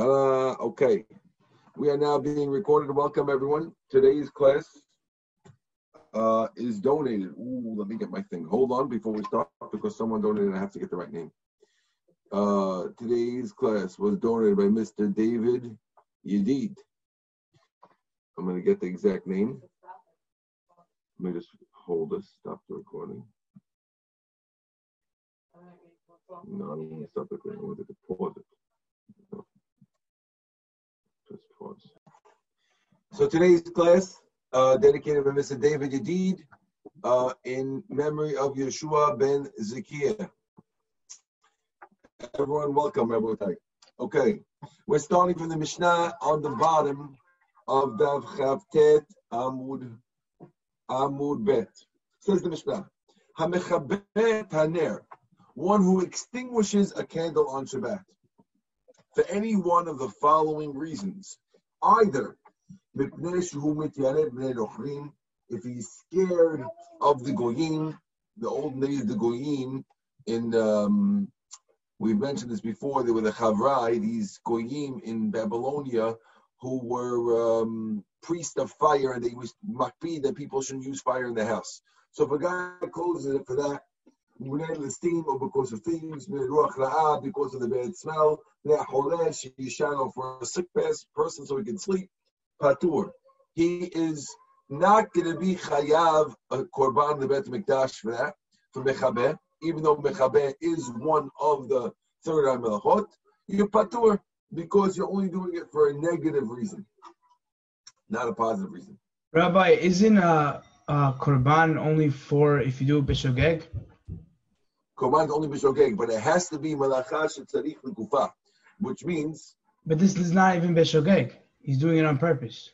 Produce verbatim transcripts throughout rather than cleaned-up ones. Ta-da. Okay, we are now being recorded. Welcome, everyone. Today's class uh, is donated. Ooh, let me get my thing. Hold on before we start, because someone donated and I have to get the right name. Uh, today's class was donated by Mister David Yedid. I'm going to get the exact name. Let me just hold this. Stop the recording. No, I don't want to stop the recording. I want to pause it. So today's class uh, dedicated by Mister David Yedid uh, in memory of Yeshua ben Zekiah. Everyone, welcome, everybody. Okay, we're starting from the Mishnah on the bottom of Dav Chavtet Amud Amud Bet. Says the Mishnah, "Hamechabeh Taner, one who extinguishes a candle on Shabbat." For any one of the following reasons, either if he's scared of the Goyim, the old days, the Goyim, and um, we've mentioned this before, there were the Chavrai, these Goyim in Babylonia, who were um, priests of fire, and they was makpid that people shouldn't use fire in the house. So if a guy closes it for that, or because of things, because of the bad smell, he shadow for a sick person so he can sleep. Patur, he is not going to be chayav a korban in the Beit HaMikdash for that, for mechabeh, even though mechabeh is one of the third melachot. You're patur because you're only doing it for a negative reason, not a positive reason. Rabbi, isn't a, a korban only for if you do b'shogeg? Korban is only b'shogeg, but it has to be malacha sh'tzrich Kufa, which means. But this is not even b'shogeg. He's doing it on purpose.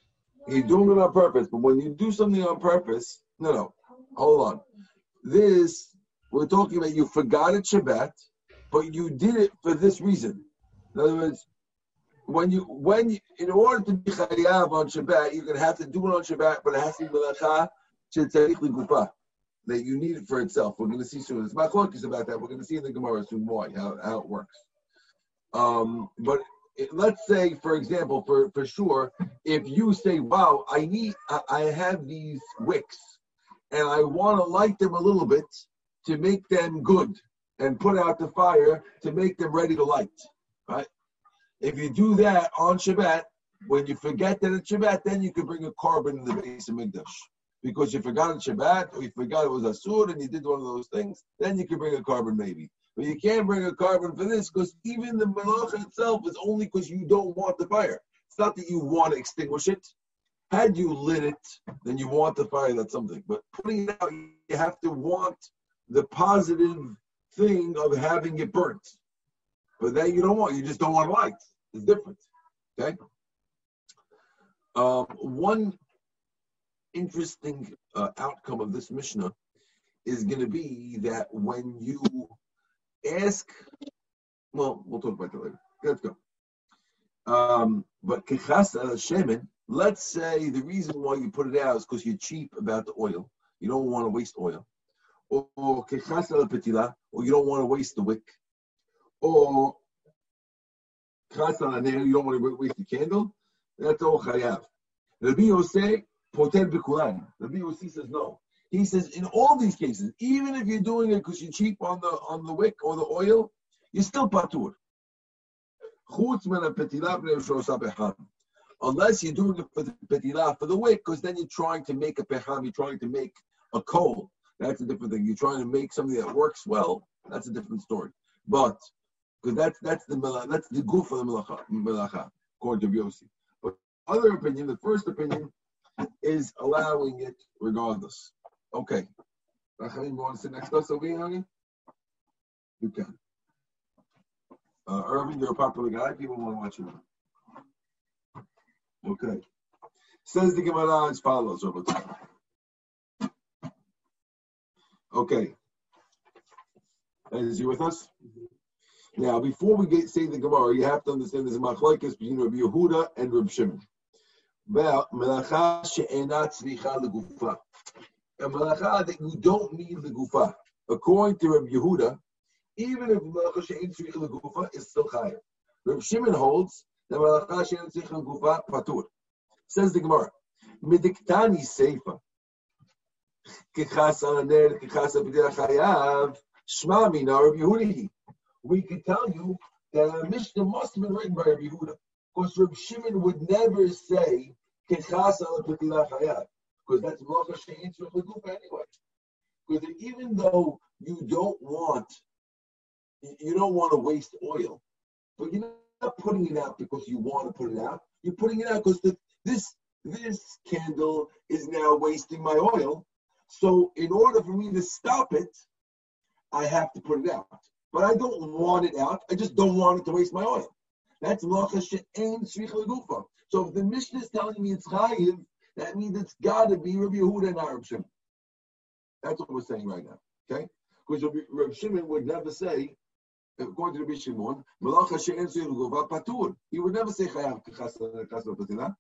He's doing it on purpose, but when you do something on purpose, no, no, hold on. This we're talking about. You forgot it Shabbat, but you did it for this reason. In other words, when you when you, in order to be chayav on Shabbat, you're gonna have to do it on Shabbat, but it has to be malacha sh'tzrich Kufa. That you need it for itself. We're going to see soon. It's my focus about that. We're going to see in the Gemara soon why, how, how it works. Um, but it, let's say, for example, for, for sure, if you say, wow, I need, I, I have these wicks and I want to light them a little bit to make them good and put out the fire to make them ready to light, right? If you do that on Shabbat, when you forget that it's Shabbat, then you can bring a korban in the Beit HaMikdash. Because you forgot on Shabbat, or you forgot it was Asur, and you did one of those things, then you can bring a korban maybe. But you can't bring a korban for this, because even the malacha itself is only because you don't want the fire. It's not that you want to extinguish it. Had you lit it, then you want the fire, that's something. But putting it out, you have to want the positive thing of having it burnt. But that you don't want, you just don't want light. It's different, okay? Um, one... interesting uh, outcome of this Mishnah is going to be that when you ask, well, we'll talk about that later. Let's go. Um, but let's say the reason why you put it out is because you're cheap about the oil. You don't want to waste oil. Or, or you don't want to waste the wick. Or you don't want to waste the candle. That's all chayav. Rabbi Yosei Potel Rabbi Yossi says no. He says in all these cases, even if you're doing it because you're cheap on the on the wick or the oil, you're still patur. Unless you're doing it for the petilah for the wick, because then you're trying to make a peham, you're trying to make a coal. That's a different thing. You're trying to make something that works well. That's a different story. But because that's that's the that's the goof of the melacha, according to Rabbi Yossi. But other opinion, the first opinion. Is allowing it regardless. Okay. Rachel, you want to sit next to us over here, honey? You can. Uh, Irving, you're a popular guy. People want to watch you. Okay. Says the Gemara as follows over time. Okay. Is you with us? Now, before we get say the Gemara, you have to understand there's a machlokes between Rabbi Yehuda and Rabbi Shimon. About melacha she'enat tzricha legufa, a melacha that you don't need legufa. According to Rabbi Yehuda, even if melacha she'enat tzricha legufa is still chayav. Rabbi Shimon holds the malacha sh'tzrich Kufa patur. Says the Gemara, midiktani seifa kechasa aner kechasa b'dira chayav shma mina Rabbi Yehuda. We could tell you that our Mishnah must have been written by Rabbi Yehuda, because Rabbi Shimon would never say kechasa b'dira chayav, because that's malacha sh'tzrich Kufa anyway. Because even though you don't want, you don't want to waste oil, but you're not putting it out because you want to put it out. You're putting it out because the, this this candle is now wasting my oil. So in order for me to stop it, I have to put it out. But I don't want it out. I just don't want it to waste my oil. That's malacha she'ein tzricha l'gufa. So if the Mishnah is telling me it's chayiv, that means it's got to be Rabbi Yehuda and Rabbi Shimon. That's what we're saying right now, okay? Because Rabbi Shimon would never say, according to Rabbi Shimon, malacha she'ein tzricha l'gufa patur. He would never say chayav k'chasa k'chasa b'tila.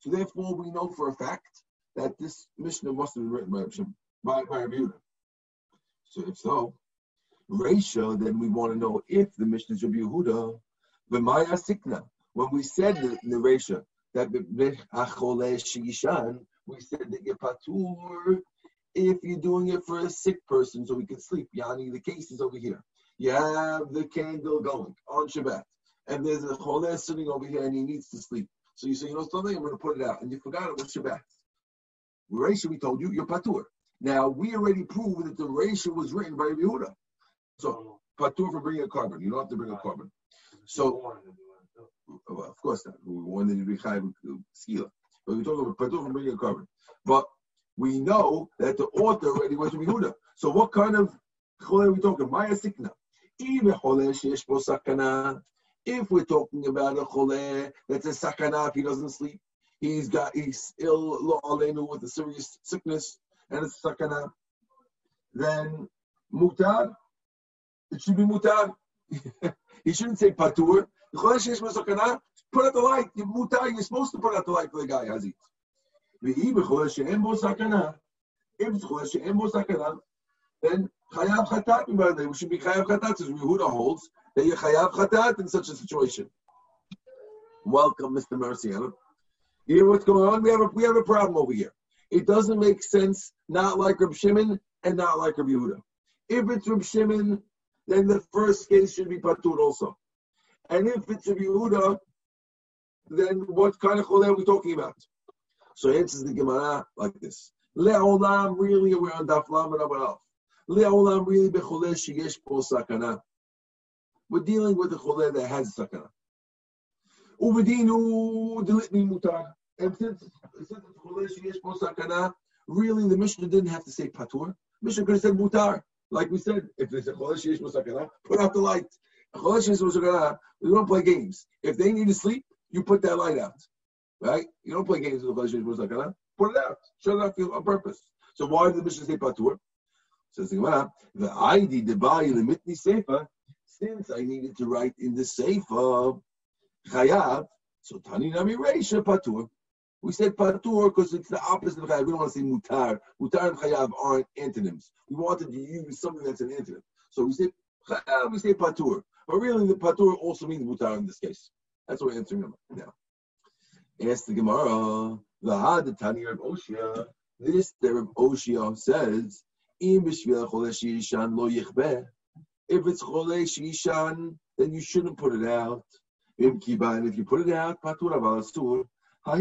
So therefore, we know for a fact that this Mishnah must have been written by Rabbi Shimon, by Rabbi Yehuda. So if so, Rechiah, then we want to know if the Mishnah is Rabbi Yehuda, v'maya sikna. When we said the, the Rechiah that b'nech acholeh she'ishan, we said that you're patur if you're doing it for a sick person so he can sleep. Yani, the case is over here. You have the candle going on Shabbat, and there's a choleh sitting over here and he needs to sleep. So you say, you know something, I'm going to put it out, and you forgot it was Shabbat. Rechiah, we told you, you're patur. Now, we already proved that the Rechiah was written by Rabbi Yehuda. So, patur for bringing a carbon. You don't have to bring a carbon. So, well, of course not. We wanted to be chayav skila. But we told him patur for bringing a carbon. But we know that the author already was Rabbi Yehuda. So, what kind of choleh are we talking? Maya sikna. If we're talking about a choleh that's a sakana, if he doesn't sleep, he's got he's ill lo aleinu with a serious sickness and it's sakana, then mutar. It should be mutar. He shouldn't say patur. Put out the light. Mutar. You're supposed to put out the light for the guy. Hazit. If it's choleh she'en bo sakana, then chayav chatat. We should be chayav chatat. As Yehuda holds that you're chayav chatat in such a situation. Welcome, Mister Marciano. You hear what's going on? We have a we have a problem over here. It doesn't make sense, not like Reb Shimon and not like Reb Yehuda. If it's Reb Shimon, then the first case should be patur also. And if it's Reb Yehuda, then what kind of choleh are we talking about? So answers the Gemara like this: Le'olam, really, we're on daf lamed aleph. Le'olam, really, becholeh sheyesh bo sakana. We're dealing with a choleh that has sakana. Uvedinu d'litni mutar. And since really the Mishnah didn't have to say patur. Mishnah could have said mutar. Like we said, if there's a choleh she'esh bo sakana, put out the light. A choleh she'esh bo sakana, we don't play games. If they need to sleep, you put that light out. Right? You don't play games with a choleh she'esh bo sakana. Put it out. Shut it off on purpose. So why did the Mishnah say patur? Says the Gemara, the Aidi Debai Limitni Seifa, since I needed to write in the Seifa Chayav, so Tani Nami Rechiah patur. We said patur because it's the opposite of chayav. We don't want to say mutar. Mutar and chayav aren't antonyms. We wanted to use something that's an antonym. So we said chayav, we say patur. But really, the patur also means mutar in this case. That's what we're answering them now. Ask the Gemara, v'had tani Reb Oshia. This the Reb Oshia says, im b'shvil choleh she'ishan lo yichbeh. If it's choleh she'ishan, then you shouldn't put it out. Im kiba, and if you put it out, patur aval asur. That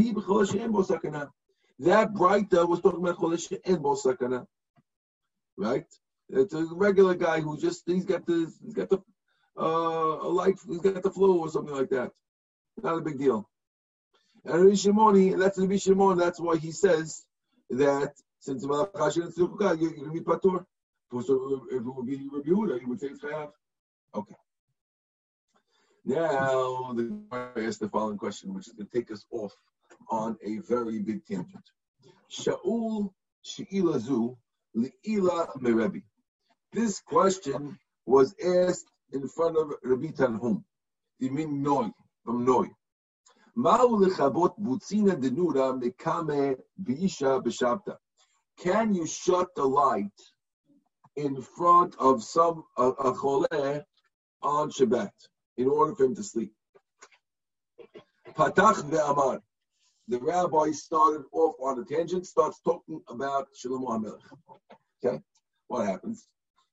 Breita was talking about choleh she'en bo sakana, right? It's a regular guy who just he's got the he's got the uh, life, he's got the flu or something like that. Not a big deal. And Rabbi Shimon, that's Rabbi Shimon. That's why he says that since malacha she'ein tzricha you're going to be patur. So if it would be Rabbi Yehuda, he would say it's chayav. Okay. Now the Gemara asks the following question, which is going to take us off on a very big tangent. Shaul she'ila zu le'ila meRebbi. This question was asked in front of Rabbi Tanhum, the min Noi from Noi. Ma'u lechabot butzina denura mekame beisha b'shabta. Can you shut the light in front of some a choleh on Shabbat in order for him to sleep? Patach ve'amar. The rabbi started off on a tangent, starts talking about Shlomo HaMelech. Okay, what happens?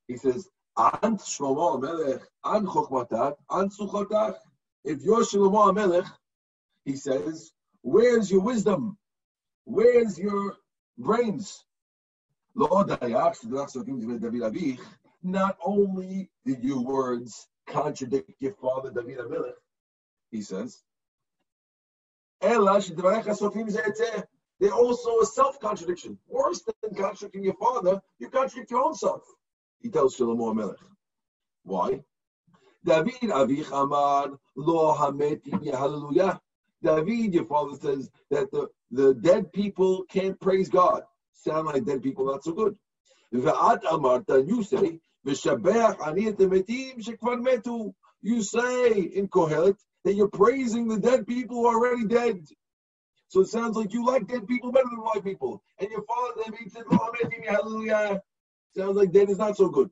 He says, "Ant Shlomo HaMelech, ant chokhmatach, ant suchotach." If you're Shlomo HaMelech, he says, where's your wisdom? Where's your brains? Not only did your words contradict your father David HaMelech, he says, they're also a self-contradiction. Worse than contradicting your father, you contradict your own self. He tells Shlomo HaMelech. Why? David Avich Amar Lo Hametim Hallelujah. David, your father, says that the, the dead people can't praise God. Sound like dead people, not so good. Ve'at Amarta, and you say, V'shabeach ani et hametim shekvar metu. You say in Kohelet that you're praising the dead people who are already dead. So it sounds like you like dead people better than live people. And your father, David, said, Lo Hametim Hallelujah. Sounds like dead is not so good.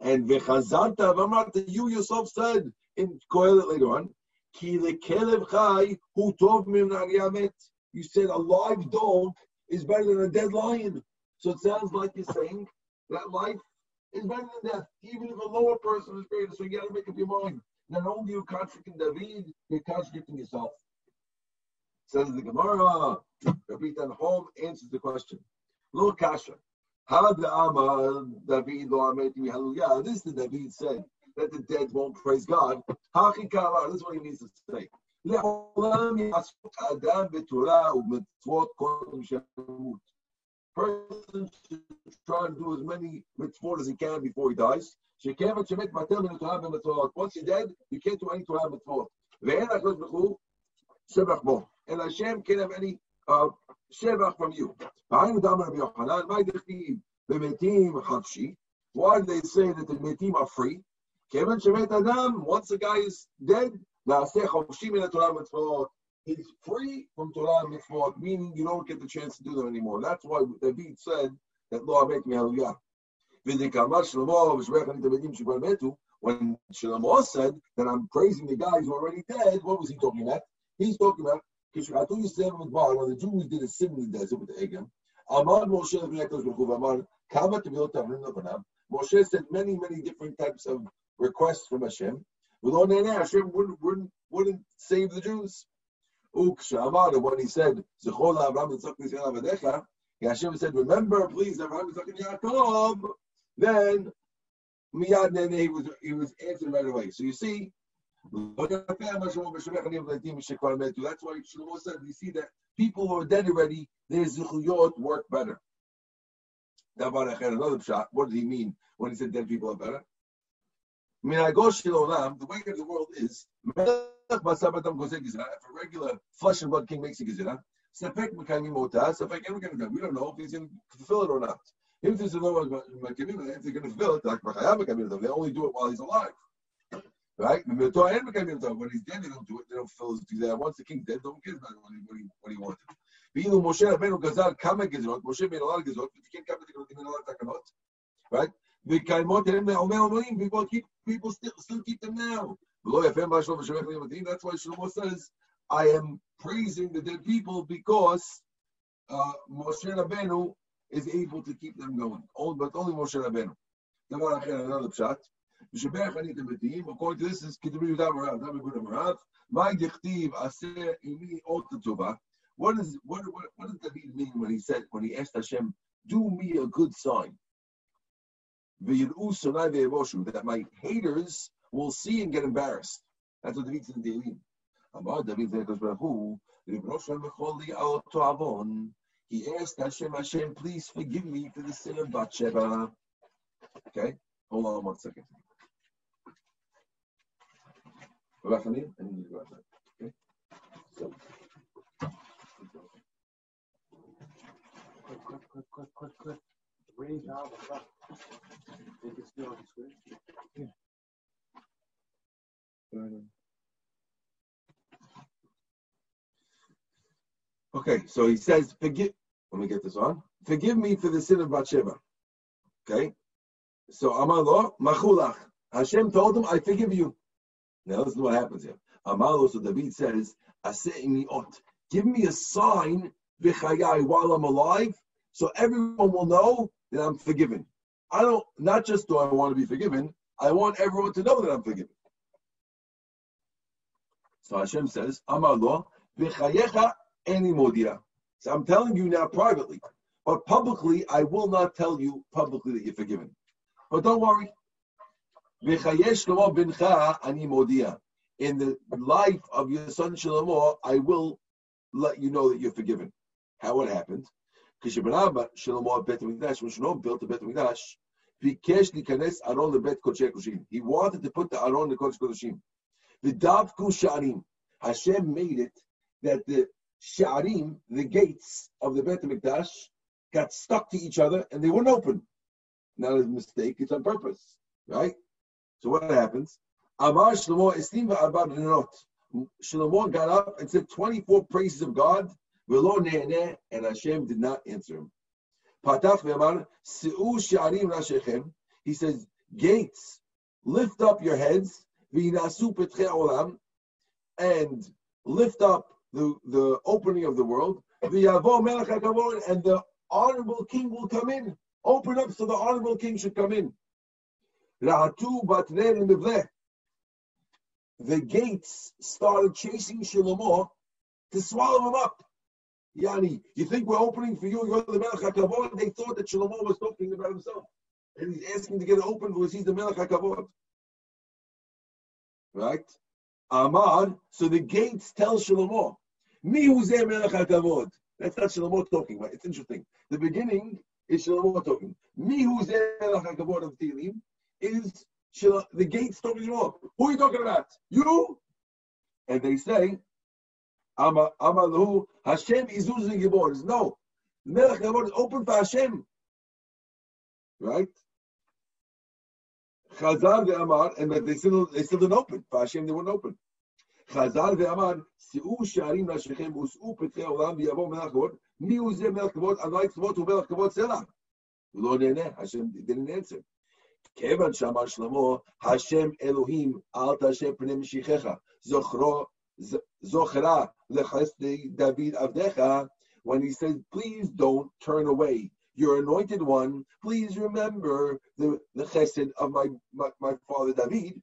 And v'chazarta v'amarta, you yourself said in Kohelet later on, Ki lekelev chai hu tov mimnari hamet. You said a live dog is better than a dead lion. So it sounds like you're saying that life is better than death, even if a lower person is greater. So you got to make up your mind. Not only are you contradicting David, you're contradicting yourself. Says the Gemara. Rabbi Tanhum answers the question. Lo kasha. Had amar David lo ameti haluya. This is David said that the dead won't praise God. This is what he needs to say. Person should try and do as many mitzvot as he can before he dies. Once you're dead, you can't do any Torah mitzvot. And Hashem can't have any uh, shevach from you. Why do they say that the metim are free? Once a guy is dead, he's free from Torah mitzvot, meaning you don't get the chance to do them anymore. That's why David said that Lo Hametim Hallelujah. When Shlomo said that I'm praising the guys who are already dead, what was he talking about? He's talking about when the Jews did a sin in the desert with the Egem. Moshe said many, many different types of requests from Hashem. Hashem wouldn't, wouldn't, wouldn't save the Jews. When he said, Hashem said, remember, please, Abraham, Yaakov, then he was, he was answered right away. So you see, that's why Shlomo said, we see that people who are dead already, their zichuyot work better. Another shot. What did he mean when he said dead people are better? The way of the world is, if a regular flesh and blood king makes a gezerah, we don't know if he's going to fulfill it or not. If there's a law, if they're going to fulfill it, like they only do it while he's alive. Right? When he's dead, they don't do it. They don't fulfill his gezerah. Once the king's dead, don't care about what he, what he wanted. Moshe made a lot of gezerot, but you can't a lot of right? People keep people still still keep them now. That's why Shlomo says, I am praising the dead people because uh, Moshe Rabbeinu is able to keep them going. All, but only Moshe Rabbeinu. Another pshat. According to this, is what is what what what does David mean when he said when he asked Hashem, do me a good sign? That my haters will see and get embarrassed. That's what David said in the Eilim. He asked Hashem, Hashem, please forgive me for the sin of Bat Sheva. Okay, hold on one second. Okay. So. Quick, quick, quick, quick, quick, quick. Raise out the left. Think it's still on the screen? Yeah. Okay, so he says, forgive, let me get this on. Forgive me for the sin of Bat Sheva. Okay? So, Amar lo, Machulach. Hashem told him, I forgive you. Now, this is what happens here. Amalo, so David says, give me a sign while I'm alive, so everyone will know that I'm forgiven. I don't, not just do I want to be forgiven, I want everyone to know that I'm forgiven. So Hashem says, Amalo, v'chayecha eni modia. So I'm telling you now privately, but publicly, I will not tell you publicly that you're forgiven. But don't worry. In the life of your son Shlomo, I will let you know that you're forgiven. How it happened? Shlomo Beit HaMikdash, when Shlomo built the Beit HaMikdash, he wanted to put the Aron in the Kodesh Kodashim. The Davku Sha'arim, Hashem made it that the Sha'arim, the gates of the Beit HaMikdash, got stuck to each other and they wouldn't open. Not a mistake, it's on purpose, right? So what happens? Amar Shlomo Estim va'arba b'not. Shlomo got up and said twenty-four praises of God, v'lo ne'eneh, and Hashem did not answer him. Patach ve'amar se'u sha'arim ra'shechem. He says, gates, lift up your heads, v'inasu petchei olam, and lift up the, the opening of the world, v'yavo Melech HaKavod, and the honorable king will come in. Open up so the honorable king should come in. The gates started chasing Shlomo to swallow him up. Yani, you think we're opening for you? You're the Melech HaKavod. They thought that Shlomo was talking about himself. And he's asking to get it open because he's the Melech HaKavod. Right? Amar, so the gates tell Shlomo, Mi huzeh Melech HaKavod. That's not Shlomo talking, right? It's interesting. The beginning is Shlomo talking. Mi huzeh Melech HaKavod of Tehillim. Is Shil- the gates talking to Shlomo? Who are you talking about? You? And they say, Ama Amalu Hashem Izuz Gibor. No, Melech HaKavod is open for Hashem. Right? Chazar ve'amar, and they still they still didn't open. For Hashem they wouldn't open. Chazar ve'amar Siu Sharim Lashechem Usu Petchei Olam V'Yavo Melech HaKavod Miu Zeh Melech HaKavod Adai Tzvot U'Melech HaKavod Selah. Lo Nene Hashem didn't answer. Kevan Shamar Shlomo, Hashem Elohim, Al Tashem Pnem Shichecha, Zochro, Zochra, Lechesdei David Avdecha. When he says, please don't turn away your anointed one, please remember the, the chesed of my, my, my father David.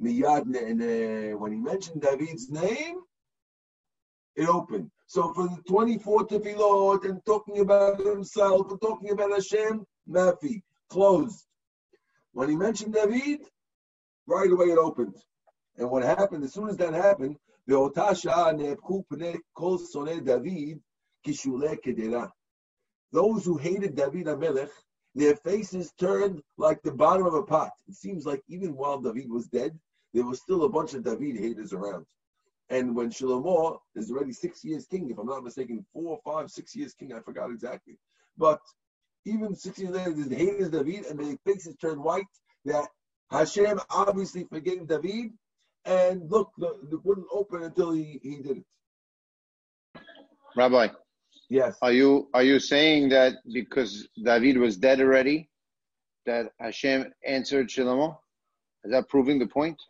Miyad Ne'eneh, when he mentioned David's name, it opened. So for the twenty-four tefillot and talking about himself and talking about Hashem, Mafi, closed. When he mentioned David, right away it opened. And what happened, as soon as that happened, those who hated David HaMelech, their faces turned like the bottom of a pot. It seems like even while David was dead, there was still a bunch of David haters around. And when Shlomo is already six years king, if I'm not mistaken, four, five, six years king, I forgot exactly. But even six years later, there's haters David, and their faces turned white. That Hashem obviously forgave David, and look, the, the wouldn't open until he, he did it. Rabbi, yes, are you are you saying that because David was dead already, that Hashem answered Shlomo? Is that proving the point?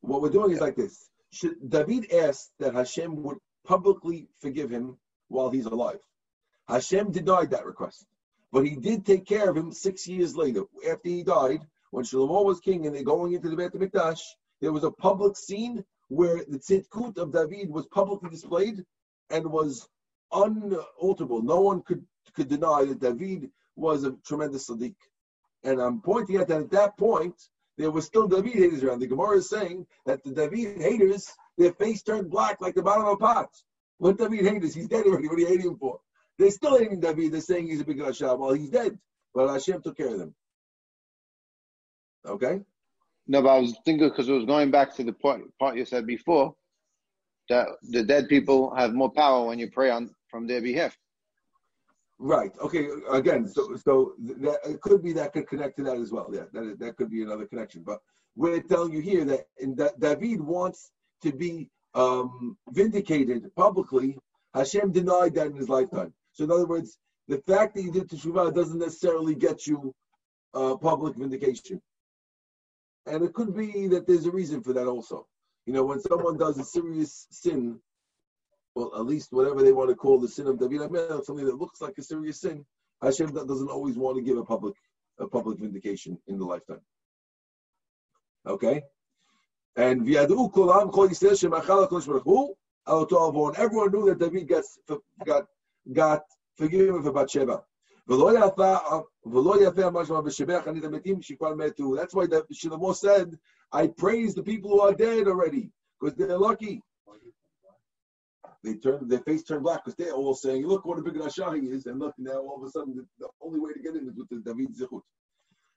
What we're doing is like this: Should, David asked that Hashem would publicly forgive him while he's alive. Hashem denied that request. But he did take care of him six years later. After he died, when Shlomo was king and they're going into the Beit HaMikdash, there was a public scene where the tzidkut of David was publicly displayed and was unalterable. No one could, could deny that David was a tremendous tzaddik. And I'm pointing out that at that point, there were still David haters around. The Gemara is saying that the David haters, their face turned black like the bottom of a pot. What David haters? He's dead already. What are you hating him for? They're still hating David. They're saying he's a big Rasha. Well, he's dead. But Hashem took care of them. Okay? No, but I was thinking because it was going back to the part, part you said before, that the dead people have more power when you pray on from their behalf. Right. Okay. Again, so so that, it could be that could connect to that as well. Yeah, that, that could be another connection. But we're telling you here that, in, that David wants to be um, vindicated publicly. Hashem denied that in his lifetime. So in other words, the fact that you did teshuvah doesn't necessarily get you uh, public vindication. And it could be that there's a reason for that also. You know, when someone does a serious sin, well, at least whatever they want to call the sin of David HaMelech, something that looks like a serious sin, Hashem doesn't always want to give a public a public vindication in the lifetime. Okay? And V'yad'u kol ha'am kol Yisrael she'machal HaKadosh Baruch Hu al oto avon. Everyone knew that David got got got forgiven for Bat Sheva. V'lo yatha v'lo yatha mashma b'shebech ani d'metim shikvar metu. That's why the Shlomo said, "I praise the people who are dead already because they're lucky." They turned, their face turned black because they're all saying, "Look what a big rasha he is," and look now, all of a sudden, the, the only way to get in is with the David Zichut.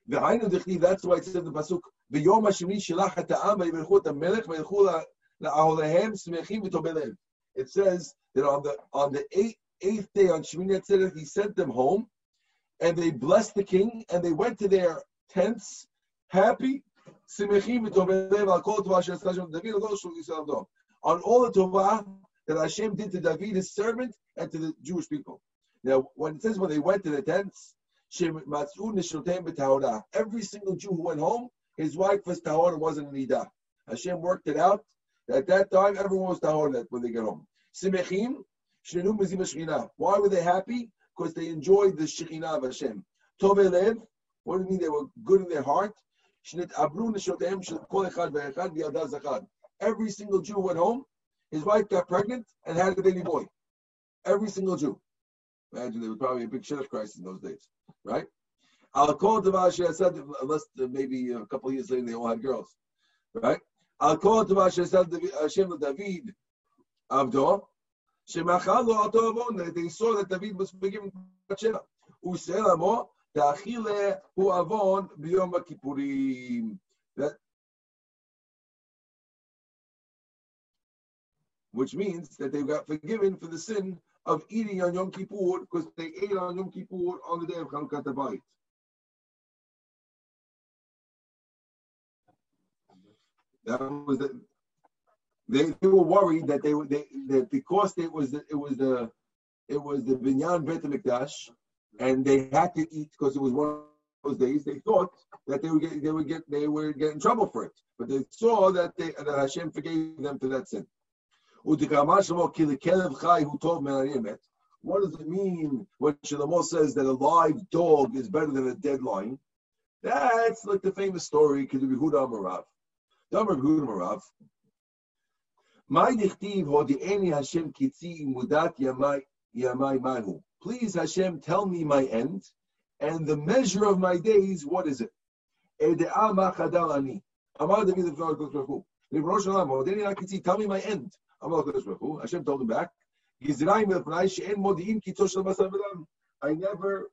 The Hainu Dichni. That's why it said in the pasuk, "V'yom hashemini shilach ha'am v'yimchut ha'melech v'yilchu la'aholehem smechim v'tobelev." It says that on the on the eighth eighth day on Shemini Atzeret, he sent them home, and they blessed the king, and they went to their tents happy. On all the Tovah that Hashem did to David, his servant, and to the Jewish people. Now, when it says when they went to the tents, every single Jew who went home, his wife was tahor and wasn't an idah. Hashem worked it out. At that time, everyone was tahor when they got home. Why were they happy? Because they enjoyed the Shechinah of Hashem. What do you mean they were good in their heart? Every single Jew went home, his wife got pregnant, and had a baby boy. Every single Jew. Imagine there was probably a big shidduch crisis in those days, right? Unless maybe a couple of years later they all had girls, right? They saw that David was forgiven. That, which means that they got forgiven for the sin of eating on Yom Kippur because they ate on Yom Kippur on the day of Chanukat Habayit. That was the, they, they were worried that they were they, that because it was the, it was the it was the Binyan Beit HaMikdash, and they had to eat because it was one of those days. They thought that they would get, they would get, they would get in trouble for it, but they saw that they, that Hashem forgave them for that sin. What does it mean when Shlomo says that a live dog is better than a dead lion? That's like the famous story. Could be Huda Marav, Damar Huda Marav. My dichtiv hodi'eni Hashem kitzi imudat yamai yamai mahu. Please, Hashem, tell me my end and the measure of my days. What is it? Tell me my end. Hashem told him back. I never,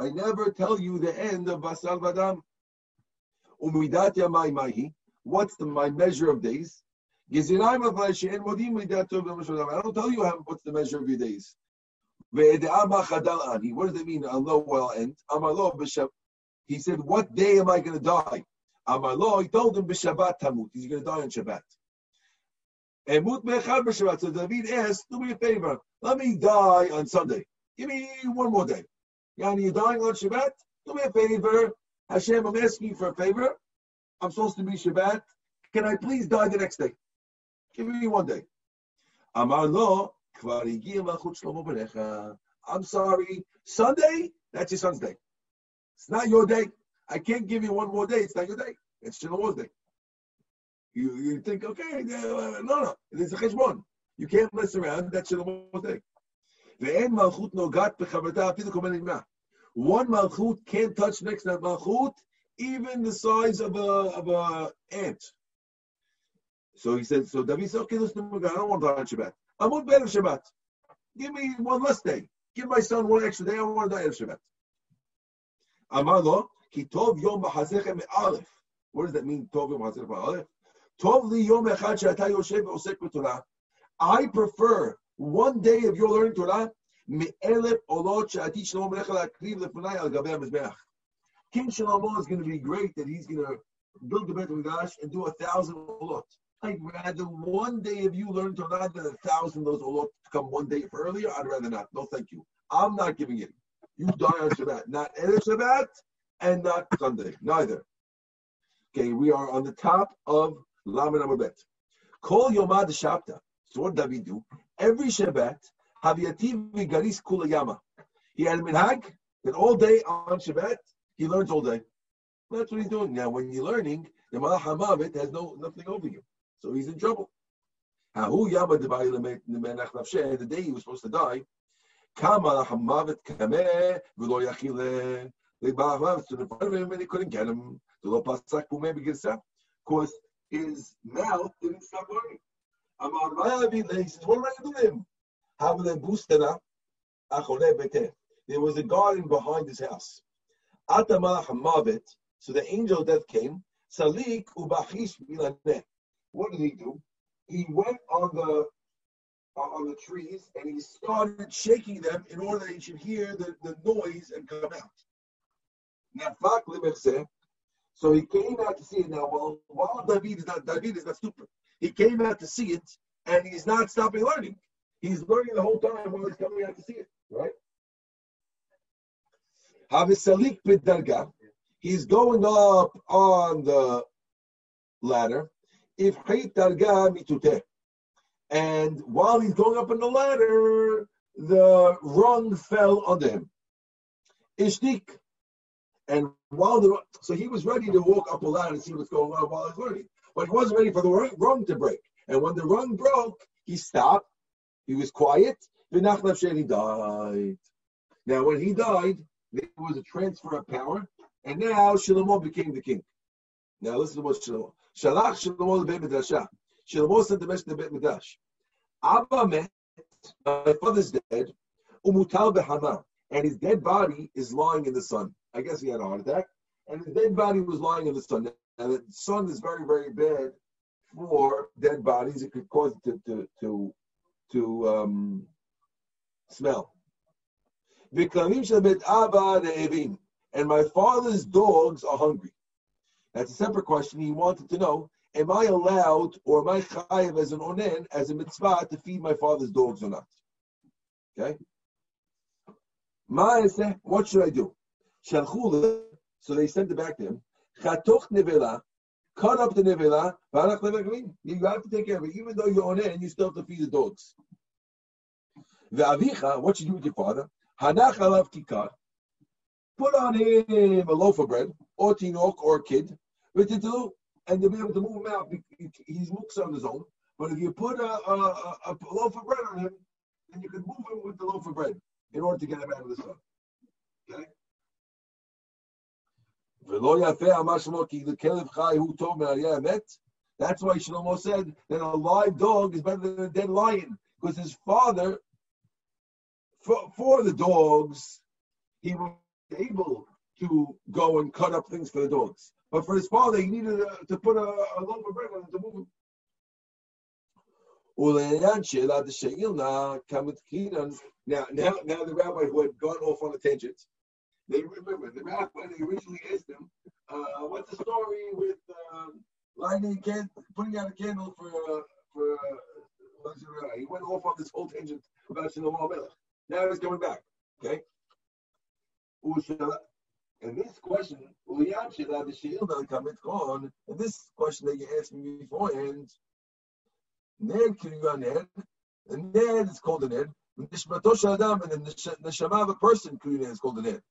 I never tell you the end of basar vadam. What's the, my measure of days? I don't tell you what's the measure of your days. What does it mean? Allah will end. He said, what day am I going to die? He told him, he's going to die on Shabbat. So David asked, do me a favor. Let me die on Sunday. Give me one more day. You're dying on Shabbat? Do me a favor. Hashem, I'm asking you for a favor. I'm supposed to be Shabbat. Can I please die the next day? Give me one day. I'm sorry. Sunday? That's your son's day. It's not your day. I can't give you one more day. It's not your day. It's Shlomo's day. You, you think, okay, no, no. There's a cheshbon. You can't mess around. That's Shlomo's day. One malchut can't touch next to that malchut, even the size of a of a ant. So he said, so David said, okay, listen, I don't want to die on Shabbat. I want better Shabbat. Give me one less day. Give my son one extra day. I don't want to die on Shabbat. Amalo, kitov yom b'chazechem alef. What does that mean, tov yom b'chazechem alef? Tov li yom echad she'ata yoshev osek b'torah. I prefer one day of your learning Torah me'elef olot she'ati Shlomo HaMelech la'akriv lefunai al gabei hamizbeach. King Shlomo is going to be great that he's going to build the Beit HaMikdash and do a thousand olot. I'd rather one day of you learn Torah than a thousand of those olot to come one day earlier. I'd rather not. No, thank you. I'm not giving in. You die on Shabbat, not Erev Shabbat, and not Sunday, neither. Okay, we are on the top of Lamed Amud Bet. Kol Yomad Shabta. So what David do? Every Shabbat, Haviyativ Vigaris Kulayama. He had a minhag that all day on Shabbat, he learns all day. That's what he's doing. Now, when you're learning, the Malachamavet has no nothing over you. So he's in trouble. The day he was supposed to die, the Malachamavet stood in front of him and he couldn't get him. Because his mouth didn't stop learning. He says, what am I going to do with him? There was a garden behind his house. So the angel of death came. What did he do? He went on the on the trees and he started shaking them in order that he should hear the, the noise and come out. So he came out to see it. Now, while, while David is not David is not stupid, he came out to see it, and he's not stopping learning. He's learning the whole time while he's coming out to see it, right? Havisalik b'darga, he's going up on the ladder. If darga mitute, and while he's going up on the ladder, the rung fell under him. Ishtik, and while the so he was ready to walk up a ladder and see what's going on while he's learning, but he wasn't ready for the rung to break. And when the rung broke, he stopped. He was quiet. V'nachlav he died. Now, when he died, there was a transfer of power, and now Shlomo became the king. Now listen to what Shlomo. Shalach Shlomo the Beit Midrash. Shlomo sent the message to the Beit Midrash. Abba met, my father's dead, umutal b'hamah, and his dead body is lying in the sun. I guess he had a heart attack, and his dead body was lying in the sun. Now the sun is very, very bad for dead bodies. It could cause it to to to um, smell. And my father's dogs are hungry. That's a separate question. He wanted to know, am I allowed or am I chayav as an onen, as a mitzvah, to feed my father's dogs or not? Okay? What should I do? So they sent it back to him. Cut up the nevela. You have to take care of it. Even though you're onen, you still have to feed the dogs. What should you do with your father? Hanach alav kikar. Put on him a loaf of bread, or tinok, or a kid, and you'll be able to move him out. He's muksa on his own. But if you put a, a, a loaf of bread on him, then you can move him with the loaf of bread in order to get him out of the sun. Okay? That's why Shlomo said that a live dog is better than a dead lion, because his father. For, for the dogs, he was able to go and cut up things for the dogs. But for his father, he needed a, to put a, a loaf of bread on him to move him. Now, now, now the rabbi who had gone off on a tangent, they remember the rabbi they originally asked him, uh, what's the story with uh, lighting can- putting out a candle for uh, for uh, he went off on this whole tangent about Shlomo HaMelech. Now he's coming back, okay? And this question, and this question that you asked me beforehand, the ned is called a ned, and the neshama of a person is called a ned.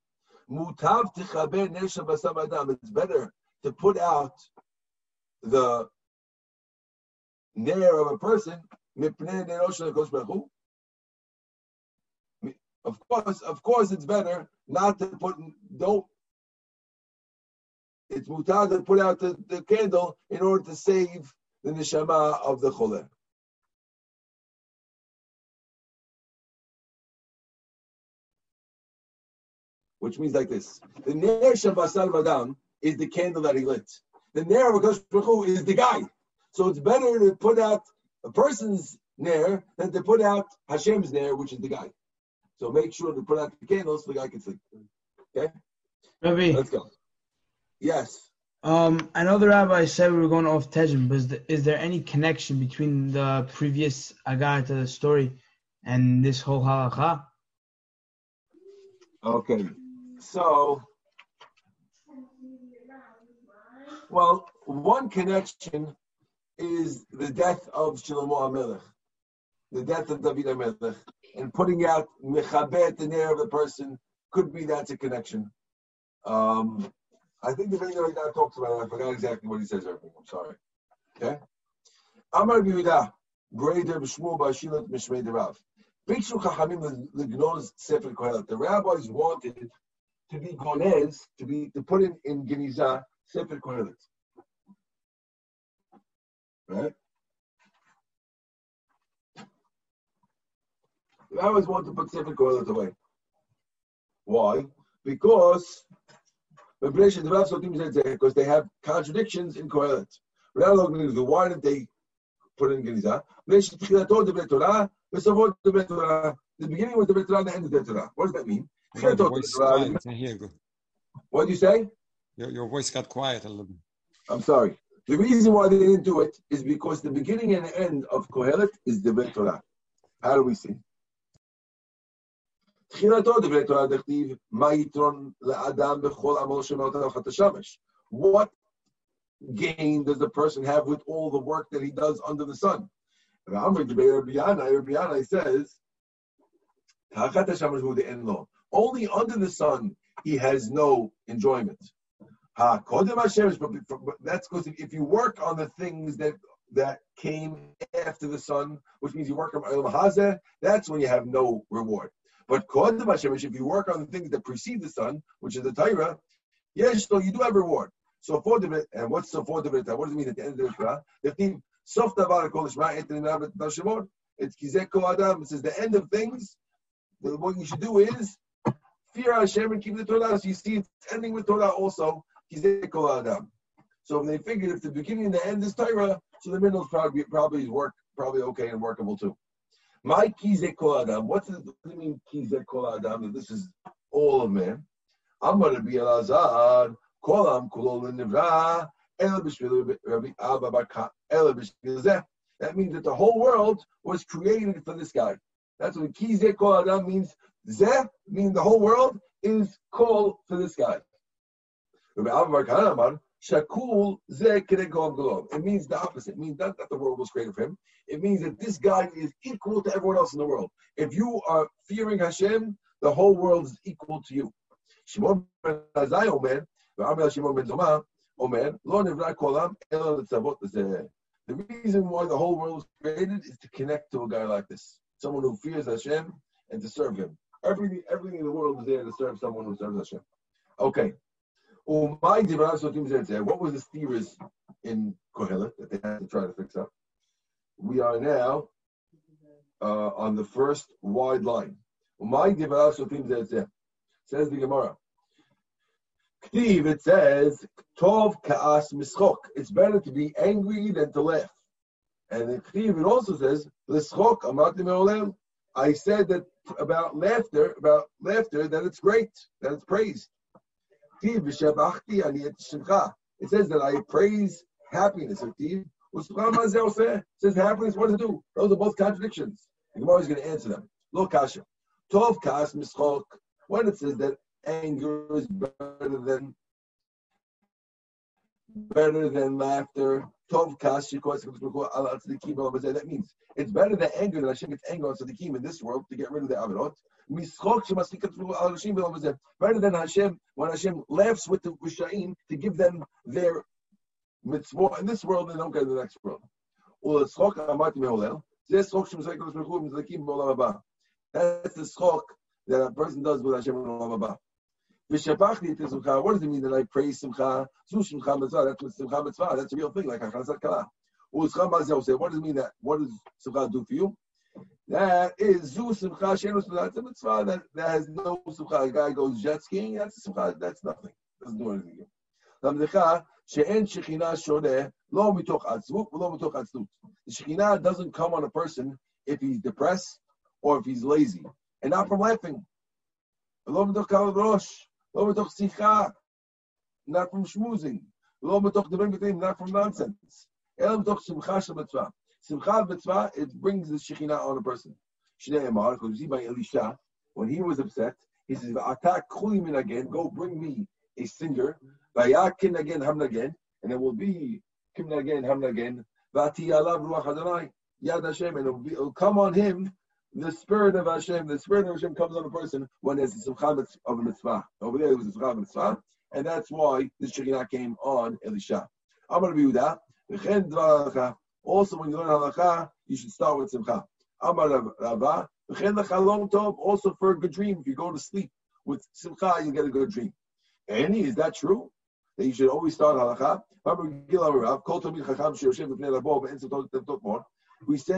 It's better to put out the nair of a person. Of course, of course, it's better not to put, don't, it's mutar to put out the, the candle in order to save the neshama of the choler. Which means like this. The ner shabasar vadam is the candle that he lit. The ner of HaKadosh Baruch Hu is the guy. So it's better to put out a person's ner than to put out Hashem's ner, which is the guy. So make sure to put out the candles so the guy can sleep. Okay? Rabbi. Let's go. Yes. Um, I know the rabbi said we were going off tangent, but is there, is there any connection between the previous Agata story and this whole halakha? Okay. So, well, one connection is the death of Shlomo HaMelech, the death of David HaMelech, and putting out mechabeh at the nair of a person could be that's a connection. Um, I think the Beit HaMikdash talks about it. I forgot exactly what he says. Everything. I'm sorry. Okay. Amar Yehuda, Breder B'Shmuel B'Ashilat Mishmei Derav. Bikshu Chachamim Lignoz Sefer Kohelet. The rabbis wanted to be Gonez, to be to put in in Gerizah Sefer Kohelet. Right? The rabbis wanted to put Sefer Kohelet away. Why? Because because they have contradictions in Kohelet. Why did they put in Gerizah? The beginning was the Viturah, the end of the Viturah. What does that mean? Your voice quiet. I hear you. What did you say? Your, your voice got quiet a little bit. I'm sorry. The reason why they didn't do it is because the beginning and end of Kohelet is the Viturah. How do we see? What gain does the person have with all the work that he does under the sun? Rabbi Yana says, only under the sun he has no enjoyment. That's because if you work on the things that that came after the sun, which means you work on Olam Hazeh, that's when you have no reward. But Kodem Hashem, if you work on the things that precede the sun, which is the Torah, yes, so you do have reward. So for the and what's so for the what does it mean at the end of the Torah? The theme. It's Ki Zeh Kol HaAdam. It says the end of things. What you should do is fear Hashem and keep the Torah. So you see, it's ending with Torah also. Ki Zeh Kol HaAdam. So they figured if the beginning and the end is Torah, so the middle is probably probably is work probably okay and workable too. My Ki Zeh Kol HaAdam. What does it mean Ki Zeh Kol HaAdam? This is all of man. I'm going to be Elazar. Kolam Kulol Nivra. That means that the whole world was created for this guy. That's what Ki Zeh Kol HaAdam means. Zeh means the whole world is called for this guy. It means the opposite. It means not that the world was created for him. It means that this guy is equal to everyone else in the world. If you are fearing Hashem, the whole world is equal to you. Shimon ben Azai Omer, Shimon ben Zoma, the reason why the whole world was created is to connect to a guy like this, someone who fears Hashem and to serve Him. Everything, everything in the world is there to serve someone who serves Hashem. Okay. What was the theories in Kohelet that they had to try to fix up? We are now uh, on the first wide line. Says the Gemara. It says, Tov Ka'as Mischok. It's better to be angry than to laugh. And the Ktiv, it also says, L'schok Amati Me'olem. I said that about laughter, about laughter, that it's great, that it's praised. Ktiv V'Shevachti Ani Et Shemcha. It says that I praise happiness. Ktiv U'Shemcha Mazeh Oseh. It says happiness, what to do? Those are both contradictions. The Gemara is going to answer them. Lo Kasha. Tov Ka'as Mischok. When it says that anger is better than better than laughter. That means it's better than anger that Hashem gets anger on Tzadikim in this world to get rid of the Avirot. Better than Hashem when Hashem laughs with the Rishaim to give them their mitzvah in this world and they don't get in the next world. That's the schok that a person does with Hashem in Olam Haba. What does it mean that I praise Simcha? That's Simcha Betsvar. That's a real thing, like Hachanasat Kala. What does it mean that? What does Simcha do for you? That is Zu Simcha Shenu Simcha. That's a mitzvah that, that has no Simcha. A guy goes jet skiing, that's Simcha, that's nothing. Doesn't do anything. The Shechinah doesn't come on a person if he's depressed or if he's lazy, and not from laughing. Not from schmoozing, not from nonsense. Simcha Betsvar, it brings the Shekhinah on a person. Because you see by Elisha, when he was upset, he says, again, go bring me a singer, and there will be again, It'll come on him, the spirit of Hashem. The spirit of Hashem comes on a person when there's the Simcha of a mitzvah. Over there, it was the Simcha of a mitzvah, and that's why the Shechinah came on Elisha. I'm going to be with that. Also, when you learn halakha, you should start with Simcha. Also for a good dream. If you go to sleep with Simcha, you get a good dream. Any, is that true? That you should always start halakha? We say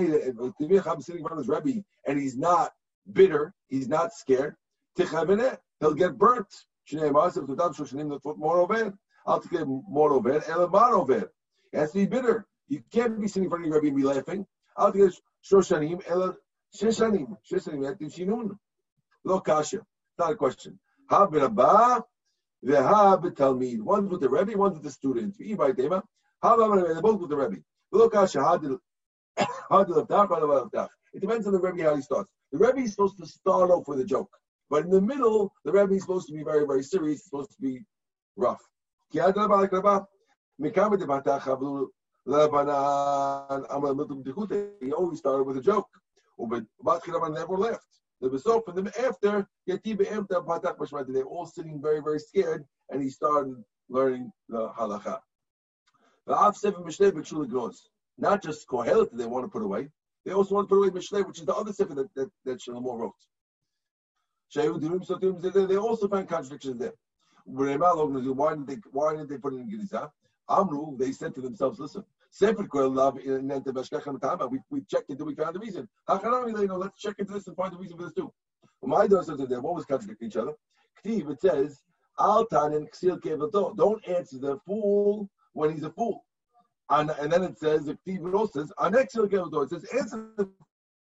that if Chacham is sitting in front of his Rebbe and he's not bitter, he's not scared, he'll get burnt. He has to be bitter. You can't be sitting in front of your Rebbe and be laughing. It's not a question. One's with the Rebbe, one's with the student. They're both with the Rebbe. It depends on the Rebbe how he starts. The Rebbe is supposed to start off with a joke, but in the middle, the Rebbe is supposed to be very, very serious. It's supposed to be rough. He always started with a joke. Never left. After, they're all sitting very, very scared, and he started learning the halakha. Not just Kohelet they want to put away. They also want to put away Mishnah, which is the other sefer that, that, that Shlomo wrote. They also find contradictions there. Why didn't they, why didn't they put it in Gerizah? Amru, they said to themselves, listen, we, we checked into it, we found the reason. Let's check into this and find the reason for this too. My daughter says that they're always contradicting each other. It says, don't answer the fool when he's a fool. And, and then it says, it says, answer the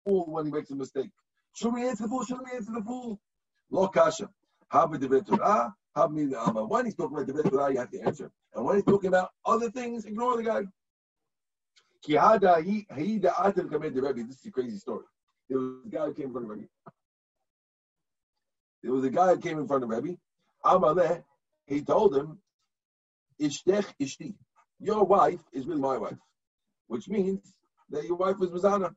fool when he makes a mistake. Should we answer the fool? Should we answer the fool? Lo kasha. Viturah, when he's talking about Viturah, you have to answer. And when he's talking about other things, ignore the guy. This is a crazy story. There was a guy who came in front of Rebbe. There was a guy who came in front of Rebbe. Amaleh, he told him, Ishtech Ishti. Your wife is really my wife, which means that your wife was Mizana.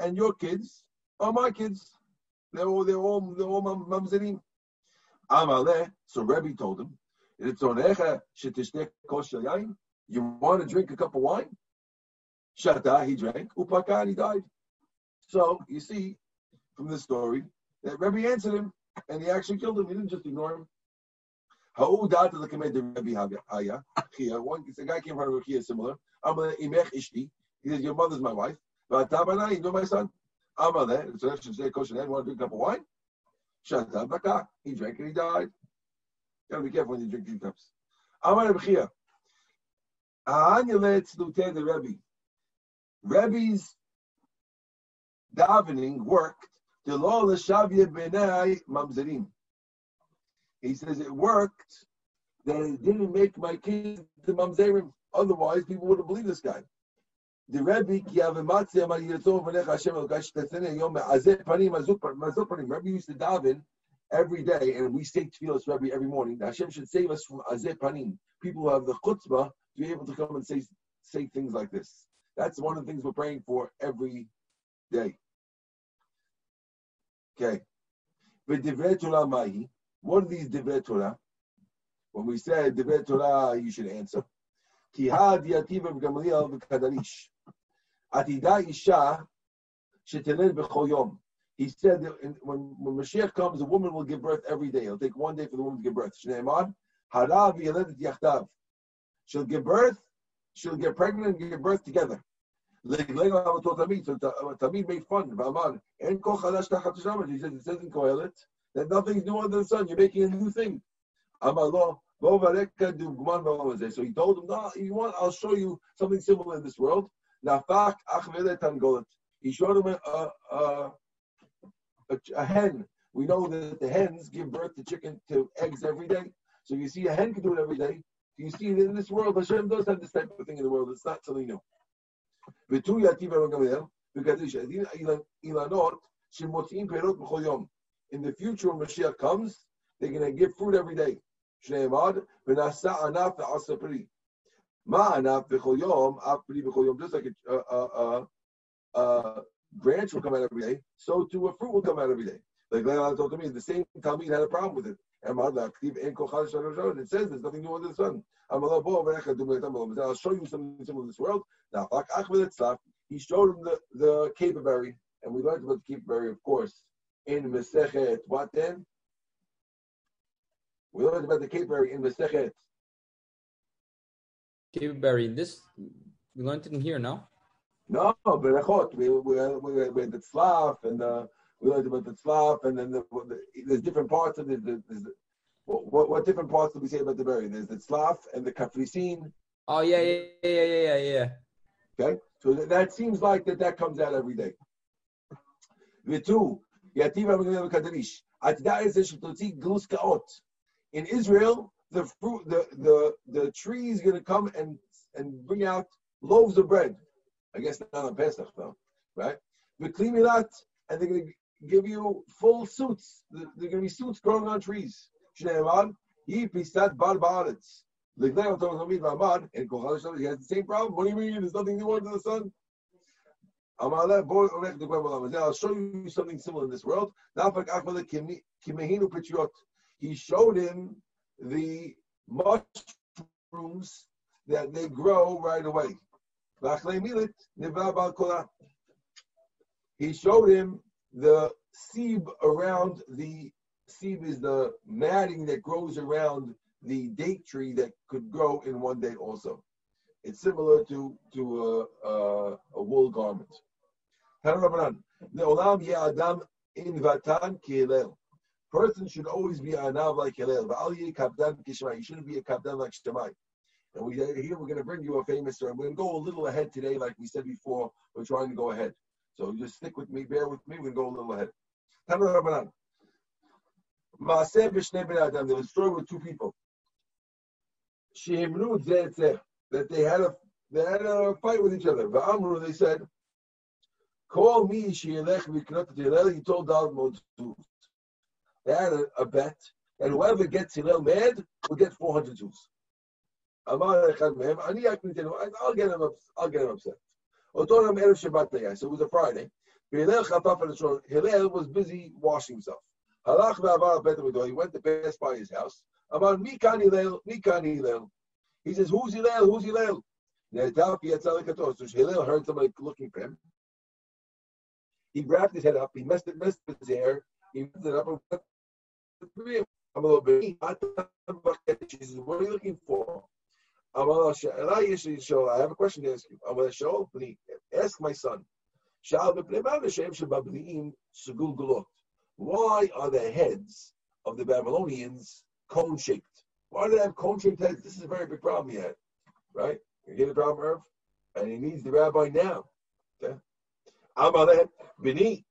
And your kids are my kids. They're all they're all they're all mamzerim. Amaleh. So Rebbe told him, you want to drink a cup of wine? Shata, he drank. Upakad, he died. So you see from this story that Rebbe answered him, and he actually killed him. He didn't just ignore him. One guy came in front of Rechiah, similar. He says, your mother's my wife. You're my son. It's an extra day, kosher. Want to drink a cup of wine? Shata, he drank and he died. You gotta be careful when you drink these cups. Amar Rechiah. Rebbe's davening worked. He says it worked that it didn't make my kids the mamzerim. Otherwise, people wouldn't believe this guy. The Rebbe used to daven every day, and we say tefillas for Rebbe every morning. Hashem should save us from azeh panim, people who have the chutzpah to be able to come and say say things like this. That's one of the things we're praying for every day. Okay. What are these Divrei Torah? When we said Divrei Torah, you should answer. He said that in, when, when Mashiach comes, a woman will give birth every day. It'll take one day for the woman to give birth. She'll give birth, she'll get pregnant and give birth together. So Tamid made fun. He says, it says in Kohelet, that nothing's new under the sun. You're making a new thing. So he told him, no, you want, I'll show you something similar in this world. He showed him a, a, a, a hen. We know that the hens give birth to chicken, to eggs every day. So you see a hen can do it every day. You see in this world, Hashem does have this type of thing in the world. It's not something new. In the future, when Mashiach comes, they're going to give fruit every day. Just like a, a, a, a branch will come out every day, so too a fruit will come out every day. Like Leila told me, the same Talmid had a problem with it. It says there's nothing new under the sun. I'll show you something similar in this world. Now, he showed him the, the caperberry, and we learned about the caperberry, of course, in Mesechet. What then? We learned about the caperberry in Mesechet. Caperberry, this, we learned it in here, no? No, Berachot. We, we, we, we had the Tzlaf, and the, we learned about the Tzlaf, and then the, the, there's different parts of it. The, the, the, what, what different parts do we say about the berry? There's the Tzlaf and the Kafrisin. Oh, yeah, yeah, yeah, yeah, yeah, yeah. Okay? So that, that seems like that that comes out every day. In Israel, the fruit, the the the tree is going to come and and bring out loaves of bread. I guess not on Pesach though, right? And they're going to give you full suits. There are going to be suits growing on trees. And he has the same problem. What do you mean? There's nothing new under the sun. I'll show you something similar in this world. He showed him the mushrooms that they grow right away. He showed him the seed around the seed is the matting that grows around the date tree that could grow in one day also. It's similar to to a, a, a wool garment. Person should always be anav like Hillel. You shouldn't be a kapdan like Shammai. And we here we're going to bring you a famous story. We're going to go a little ahead today, like we said before. We're trying to go ahead, so just stick with me, bear with me. We're going to go a little ahead. There was a story with two people. That they had a they had a fight with each other. They said, "Call me." He told David they had a, a bet, and whoever gets Hillel mad will get four hundred Jews. I'll get him. I'll get him upset. So it was a Friday. Hillel was busy washing himself. He went to pass by his house. He says, "Who's Hillel? Who's Hillel?" So Hillel heard somebody looking for him. He grabbed his head up. He messed it, messed his hair. He messed it up. I'm a little bit. She says, "What are you looking for?" I have a question to ask you. I'm going to show. Ask my son. Why are the heads of the Babylonians cone-shaped? Why do they have cone-shaped heads? This is a very big problem he had, right? You hear the problem, Irv? And he needs the rabbi now. Okay? You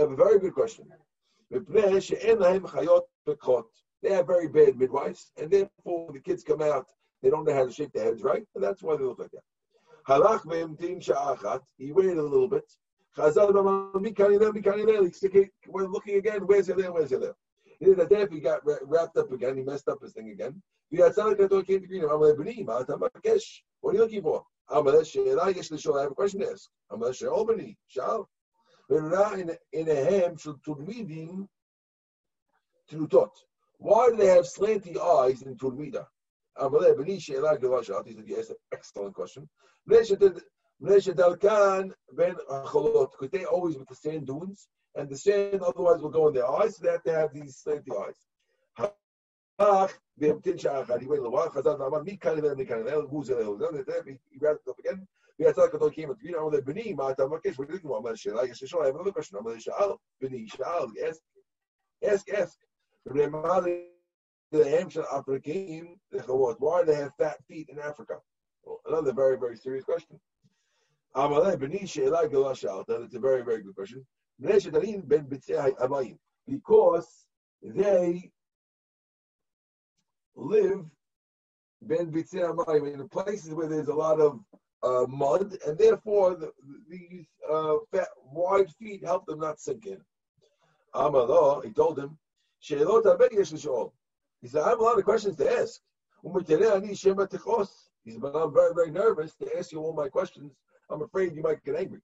have a very good question. They have very bad midwives, and therefore when the kids come out, they don't know how to shape their heads, right? And that's why they look like that. He waited a little bit. We're looking again. Where's it there? Where's it there? He did that. He got wrapped up again. He messed up his thing again. What are you looking for? I have a question to ask. Why do they have slanty eyes in Tulmida? He said, yes, excellent question. Because they always with the sand dunes, and the sand otherwise will go in their eyes, so they have to have these slanty eyes. He waited a while. He wrapped it up again. He had to came at the I have another question. Ask, ask, ask. Why do they have fat feet in Africa? Well, another very, very serious question. That's a very, very good question. Because they live in places where there's a lot of uh, mud, and therefore the, these uh, fat, wide feet help them not sink in. He told him, he said, I have a lot of questions to ask. He's but I'm very, very nervous to ask you all my questions. I'm afraid you might get angry.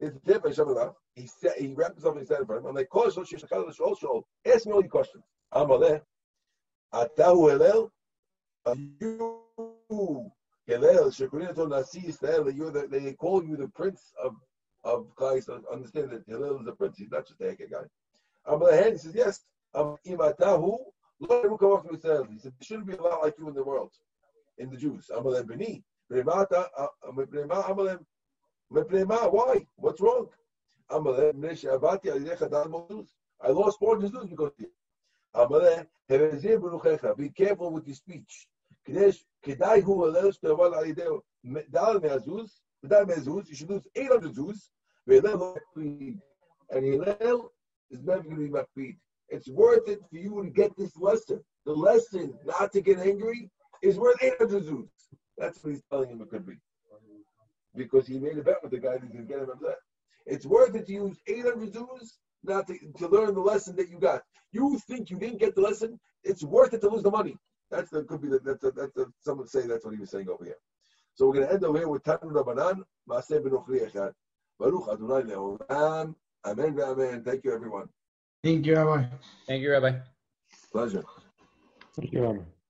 It's different. He said, he wrapped himself and said in front of him, I'm like, ask me all your questions. I'm there. Atahu Hillel, you Hillel, Shechinah Nasi Israel, you're the, they call you the prince of of guys. Understand that Hillel is the prince. He's not just a guy. I'm like, he says, yes. I'm Imatahu. Lord, who come off from Israel? He said, there shouldn't be a lot like you in the world, in the Jews. I'm like, Beni, Remata, Amalem, Meplema. Why? What's wrong? Amalem, Meshabati, Alechadal Moses. I lost four Jews because of you. Be careful with your speech. You should lose eight hundred Jews. And Hillel is never going to be makpid. It's worth it for you to get this lesson. The lesson not to get angry is worth eight hundred Jews. That's what he's telling him it could be. Because he made a bet with the guy who's going to get him upset. It's worth it to use eight hundred Jews not to, to learn the lesson that you got. You think you didn't get the lesson? It's worth it to lose the money. That's the could be the, that's the, that's the, some would say that's what he was saying over here. So we're going to end over here with Tanu Rabbanan, Maaseh B'Nochri Echad. Baruch Adonai Leolam. Amen, amen. Thank you, everyone. Thank you, Rabbi. Thank you, Rabbi. Pleasure. Thank you, Rabbi.